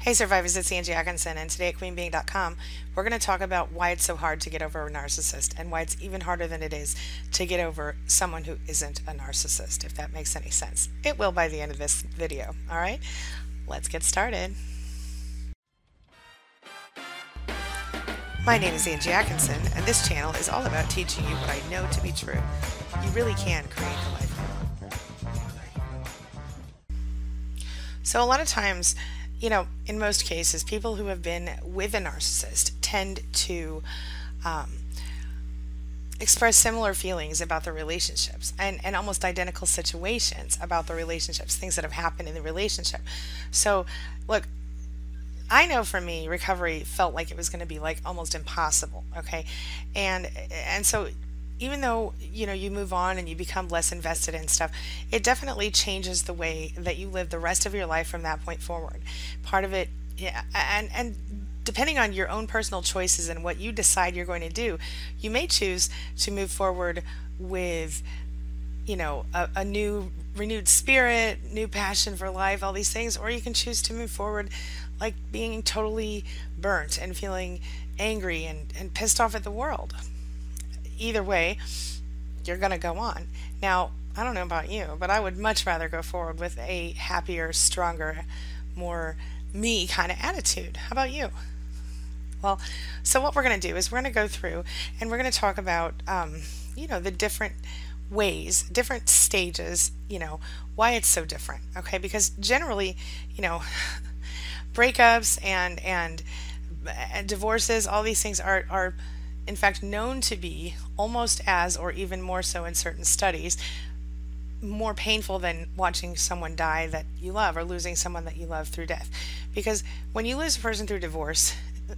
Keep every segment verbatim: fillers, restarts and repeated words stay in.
Hey survivors, it's Angie Atkinson, and today at Queen Being dot com we're going to talk about why it's so hard to get over a narcissist and why it's even harder than it is to get over someone who isn't a narcissist, if that makes any sense. It will by the end of this video, alright? Let's get started. My name is Angie Atkinson, and this channel is all about teaching you what I know to be true. You really can create the life you want. So a lot of times, you know, in most cases, people who have been with a narcissist tend to um, express similar feelings about the relationships and, and almost identical situations about the relationships, things that have happened in the relationship. So, look, I know for me, recovery felt like it was going to be like almost impossible, okay? And, and so even though, you know, you move on and you become less invested in stuff, it definitely changes the way that you live the rest of your life from that point forward. Part of it, yeah, and, and depending on your own personal choices and what you decide you're going to do, you may choose to move forward with, you know, a, a new, renewed spirit, new passion for life, all these things, or you can choose to move forward like being totally burnt and feeling angry and, and pissed off at the world. Either way, you're going to go on. Now, I don't know about you, but I would much rather go forward with a happier, stronger, more me kind of attitude. How about you? Well, so what we're going to do is we're going to go through and we're going to talk about, um, you know, the different ways, different stages, you know, why it's so different. Okay, because generally, you know, breakups and, and and divorces, all these things are, are in fact known to be almost as, or even more so in certain studies, more painful than watching someone die that you love or losing someone that you love through death. Because when you lose a person through divorce,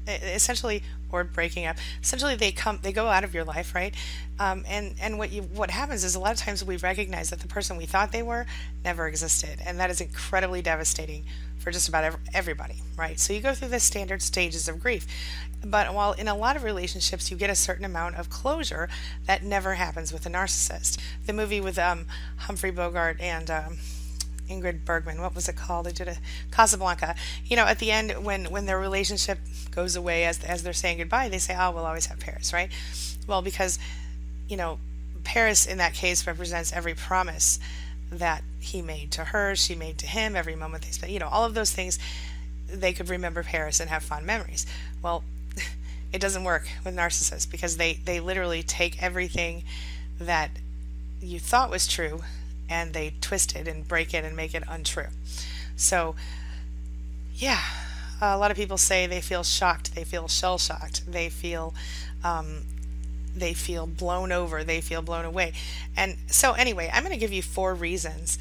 essentially, or breaking up, essentially they come, they go out of your life, right? Um, and and what you what happens is a lot of times we recognize that the person we thought they were never existed, and that is incredibly devastating for just about everybody, right? So you go through the standard stages of grief, but while in a lot of relationships you get a certain amount of closure, that never happens with a narcissist. The movie with um, Humphrey Bogart and Um, Ingrid Bergman, what was it called? They did a Casablanca. You know, at the end, when when their relationship goes away, as as they're saying goodbye, they say, "Oh, we'll always have Paris," right? Well, because, you know, Paris in that case represents every promise that he made to her, she made to him, every moment they spent. You know, all of those things, they could remember Paris and have fond memories. Well, it doesn't work with narcissists because they they literally take everything that you thought was true, and they twist it and break it and make it untrue. So, yeah, a lot of people say they feel shocked, they feel shell-shocked, they feel, um, they feel blown over, they feel blown away. And so anyway, I'm going to give you four reasons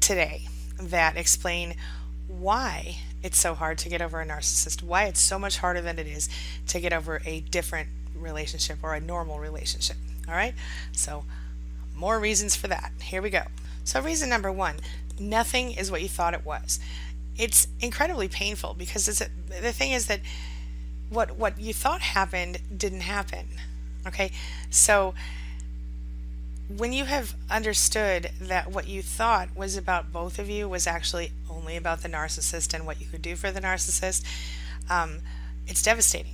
today that explain why it's so hard to get over a narcissist, why it's so much harder than it is to get over a different relationship or a normal relationship. All right? So, more reasons for that. Here we go. So reason number one, nothing is what you thought it was. It's incredibly painful because it's a, the thing is that what what you thought happened didn't happen. Okay? So when you have understood that what you thought was about both of you was actually only about the narcissist and what you could do for the narcissist, um, it's devastating.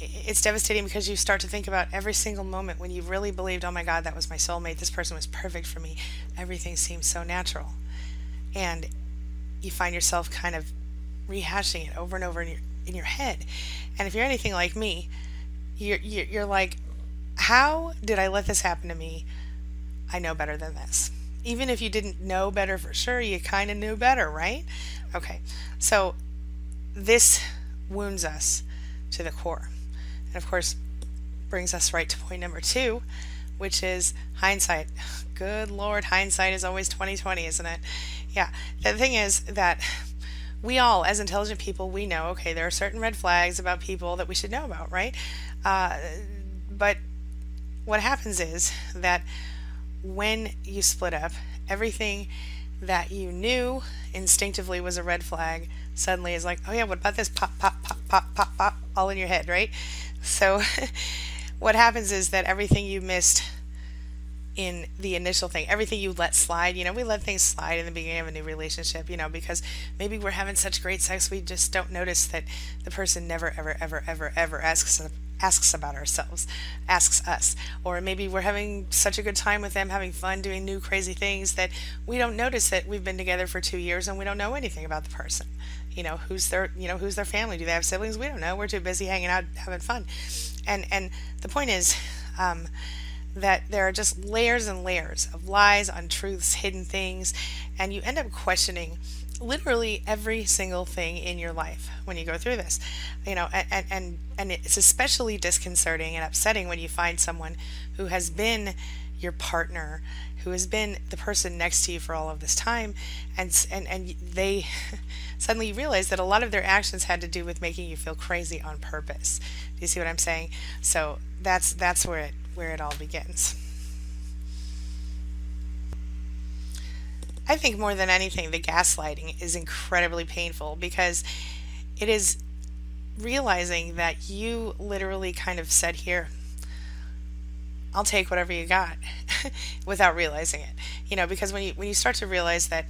It's devastating because you start to think about every single moment when you really believed, oh my God, that was my soulmate, this person was perfect for me, everything seems so natural. And you find yourself kind of rehashing it over and over in your, in your head. And if you're anything like me, you're, you're, you're like, how did I let this happen to me? I know better than this. Even if you didn't know better for sure, you kind of knew better, right? Okay, so this wounds us to the core. And of course, brings us right to point number two, which is hindsight. Good Lord, hindsight is always twenty twenty, isn't it? Yeah. The thing is that we all, as intelligent people, we know, okay, there are certain red flags about people that we should know about, right? Uh, but what happens is that when you split up, everything that you knew instinctively was a red flag suddenly is like, oh yeah, what about this? Pop, pop, pop, pop, pop, pop, all in your head, right? So what happens is that everything you missed in the initial thing, everything you let slide. You know, we let things slide in the beginning of a new relationship, you know, because maybe we're having such great sex, we just don't notice that the person never, ever, ever, ever, ever asks us asks about ourselves, asks us. Or maybe we're having such a good time with them, having fun, doing new crazy things, that we don't notice that we've been together for two years and we don't know anything about the person. You know, who's their, you know, who's their family? Do they have siblings? We don't know. We're too busy hanging out, having fun. And, and the point is um, that there are just layers and layers of lies, untruths, hidden things, and you end up questioning literally every single thing in your life when you go through this, you know, and, and, and it's especially disconcerting and upsetting when you find someone who has been your partner, who has been the person next to you for all of this time, and, and, and they suddenly realize that a lot of their actions had to do with making you feel crazy on purpose. Do you see what I'm saying? So that's, that's where it, where it all begins. I think more than anything, the gaslighting is incredibly painful, because it is realizing that you literally kind of said, here, I'll take whatever you got, without realizing it. You know, because when you, when you start to realize that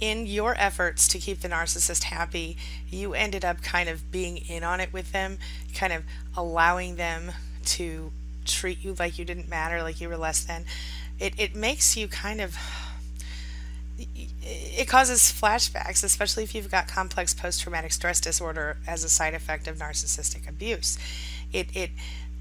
in your efforts to keep the narcissist happy, you ended up kind of being in on it with them, kind of allowing them to treat you like you didn't matter, like you were less than, it, it makes you kind of... It causes flashbacks, especially if you've got complex post-traumatic stress disorder as a side effect of narcissistic abuse. It, it,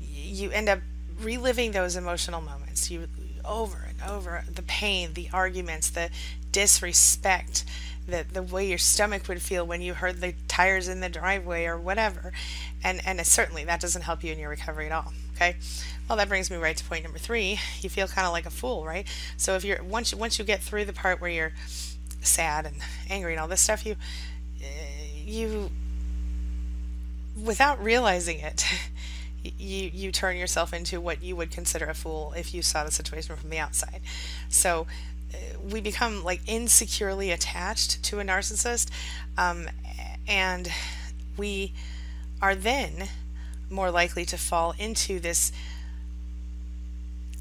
you end up reliving those emotional moments you over and over, the pain, the arguments, the disrespect, the, the way your stomach would feel when you heard the tires in the driveway or whatever. And, and certainly that doesn't help you in your recovery at all. Okay. Well, that brings me right to point number three. You feel kind of like a fool, right? So if you're once you, once you get through the part where you're sad and angry and all this stuff, you you without realizing it, you you turn yourself into what you would consider a fool if you saw the situation from the outside. So we become like insecurely attached to a narcissist, um, and we are then more likely to fall into this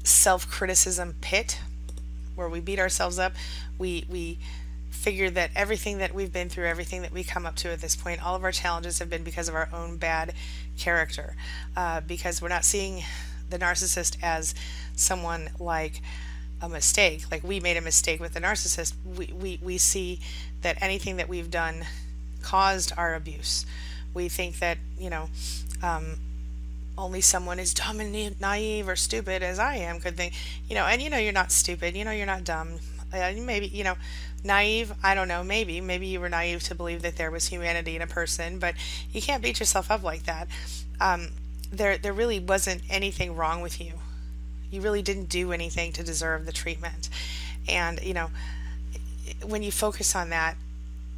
self-criticism pit where we beat ourselves up. We, we figure that everything that we've been through, everything that we come up to at this point, all of our challenges have been because of our own bad character, uh, because we're not seeing the narcissist as someone like a mistake, like we made a mistake with the narcissist. We, we, we see that anything that we've done caused our abuse. We think that, you know, um, only someone as dumb and naive or stupid as I am could think, you know, and you know you're not stupid, you know you're not dumb, uh, maybe, you know, naive, I don't know, maybe, maybe you were naive to believe that there was humanity in a person, but you can't beat yourself up like that. Um, there, there really wasn't anything wrong with you. You really didn't do anything to deserve the treatment. And, you know, when you focus on that,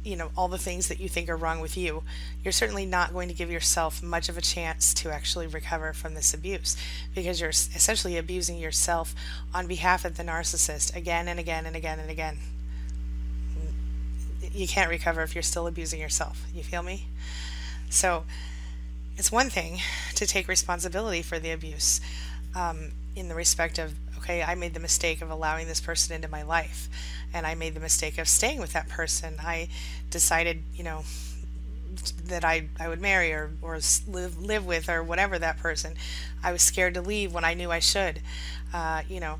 you know, all the things that you think are wrong with you, you're certainly not going to give yourself much of a chance to actually recover from this abuse, because you're essentially abusing yourself on behalf of the narcissist again and again and again and again. You can't recover if you're still abusing yourself. You feel me? So it's one thing to take responsibility for the abuse, um, in the respect of, okay, I made the mistake of allowing this person into my life, and I made the mistake of staying with that person. I decided, you know, that I, I would marry or, or live, live with or whatever that person. I was scared to leave when I knew I should. Uh, you know,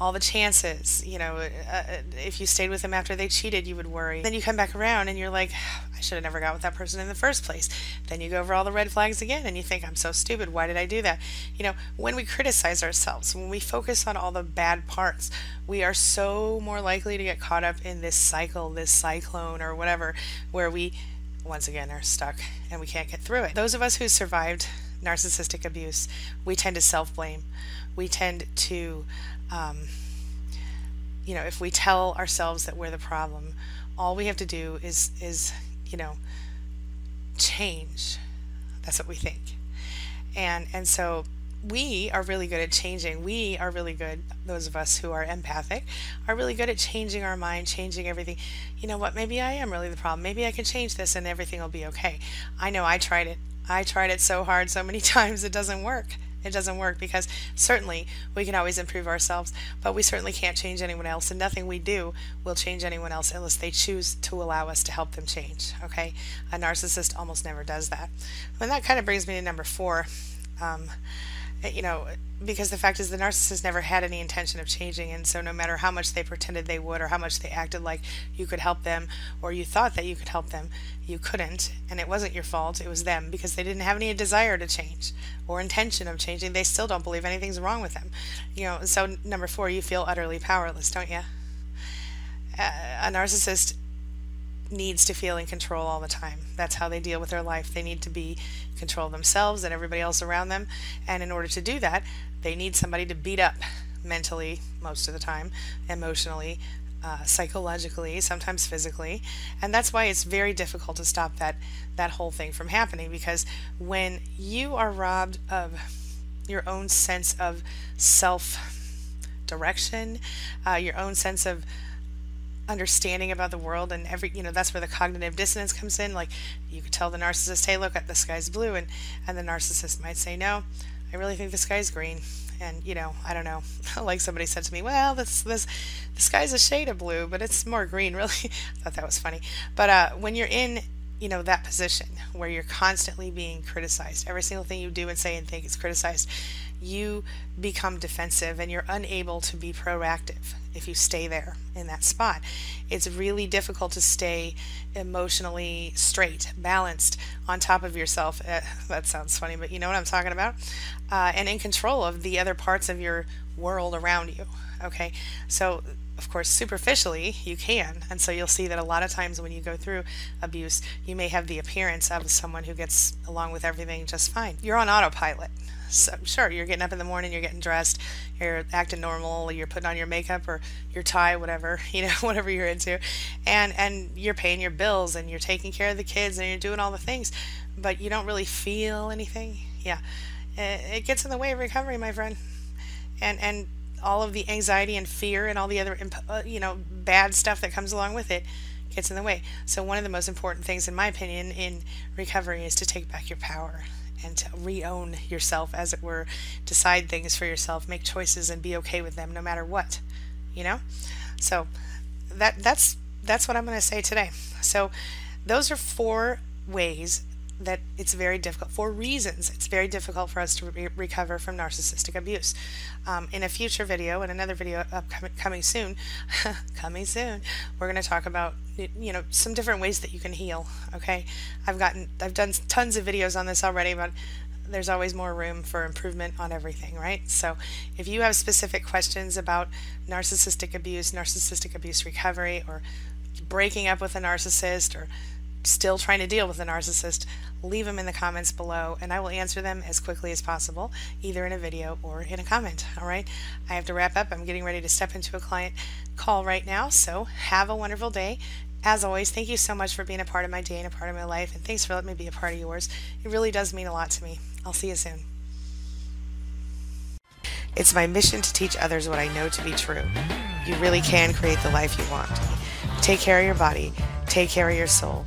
all the chances, you know, uh, if you stayed with them after they cheated, you would worry. Then you come back around and you're like, I should have never got with that person in the first place. Then you go over all the red flags again and you think, I'm so stupid, why did I do that? You know, when we criticize ourselves, when we focus on all the bad parts, we are so more likely to get caught up in this cycle, this cyclone or whatever, where we, once again, are stuck and we can't get through it. Those of us who survived narcissistic abuse, we tend to self-blame. We tend to... Um, you know, if we tell ourselves that we're the problem, all we have to do is, is, you know, change. That's what we think. And, and so we are really good at changing. We are really good, those of us who are empathic, are really good at changing our mind, changing everything. You know what, maybe I am really the problem. Maybe I can change this and everything will be okay. I know I tried it. I tried it so hard so many times it doesn't work. it doesn't work, because certainly we can always improve ourselves, but we certainly can't change anyone else, and nothing we do will change anyone else unless they choose to allow us to help them change. Okay, a narcissist almost never does that. And that kind of brings me to number four. Um, you know, because the fact is, the narcissist never had any intention of changing, and so no matter how much they pretended they would, or how much they acted like you could help them, or you thought that you could help them, you couldn't, and it wasn't your fault, it was them, because they didn't have any desire to change or intention of changing. They still don't believe anything's wrong with them, you know. So number four, you feel utterly powerless, don't you? A narcissist needs to feel in control all the time. That's how they deal with their life. They need to be in control of themselves and everybody else around them, and in order to do that, they need somebody to beat up mentally most of the time, emotionally, uh, psychologically, sometimes physically. And that's why it's very difficult to stop that that whole thing from happening, because when you are robbed of your own sense of self-direction, uh, your own sense of understanding about the world, and every, you know, that's where the cognitive dissonance comes in. Like, you could tell the narcissist, hey, look, the sky's blue, and and the narcissist might say, no, I really think the sky's green. And, you know, I don't know, like somebody said to me, well, this this the sky's a shade of blue, but it's more green, really. I thought that was funny. But uh when you're in, you know, that position where you're constantly being criticized, every single thing you do and say and think is criticized, you become defensive and you're unable to be proactive if you stay there in that spot. It's really difficult to stay emotionally straight, balanced, on top of yourself. Uh, that sounds funny, but you know what I'm talking about. Uh, and in control of the other parts of your world around you. Okay, so of course, superficially you can, and so you'll see that a lot of times when you go through abuse, you may have the appearance of someone who gets along with everything just fine. You're on autopilot. So sure, you're getting up in the morning, you're getting dressed, you're acting normal, you're putting on your makeup or your tie, whatever, you know, whatever you're into, and and you're paying your bills and you're taking care of the kids and you're doing all the things, but you don't really feel anything. Yeah, it gets in the way of recovery, my friend, and and all of the anxiety and fear and all the other, you know, bad stuff that comes along with it gets in the way. So one of the most important things, in my opinion, in recovery is to take back your power and to re-own yourself, as it were, decide things for yourself, make choices, and be okay with them no matter what, you know? So that that's that's what I'm going to say today. So those are four ways that it's very difficult, for reasons it's very difficult for us to re recover from narcissistic abuse. Um, in a future video, in another video upcoming coming soon, coming soon, we're going to talk about, you know, some different ways that you can heal. Okay, I've gotten, I've done tons of videos on this already, but there's always more room for improvement on everything, right? So if you have specific questions about narcissistic abuse, narcissistic abuse recovery, or breaking up with a narcissist, or still trying to deal with a narcissist, leave them in the comments below, and I will answer them as quickly as possible, either in a video or in a comment. All right, I have to wrap up. I'm getting ready to step into a client call right now, so have a wonderful day. As always, thank you so much for being a part of my day and a part of my life, and thanks for letting me be a part of yours. It really does mean a lot to me. I'll see you soon. It's my mission to teach others what I know to be true. You really can create the life you want. Take care of your body, take care of your soul.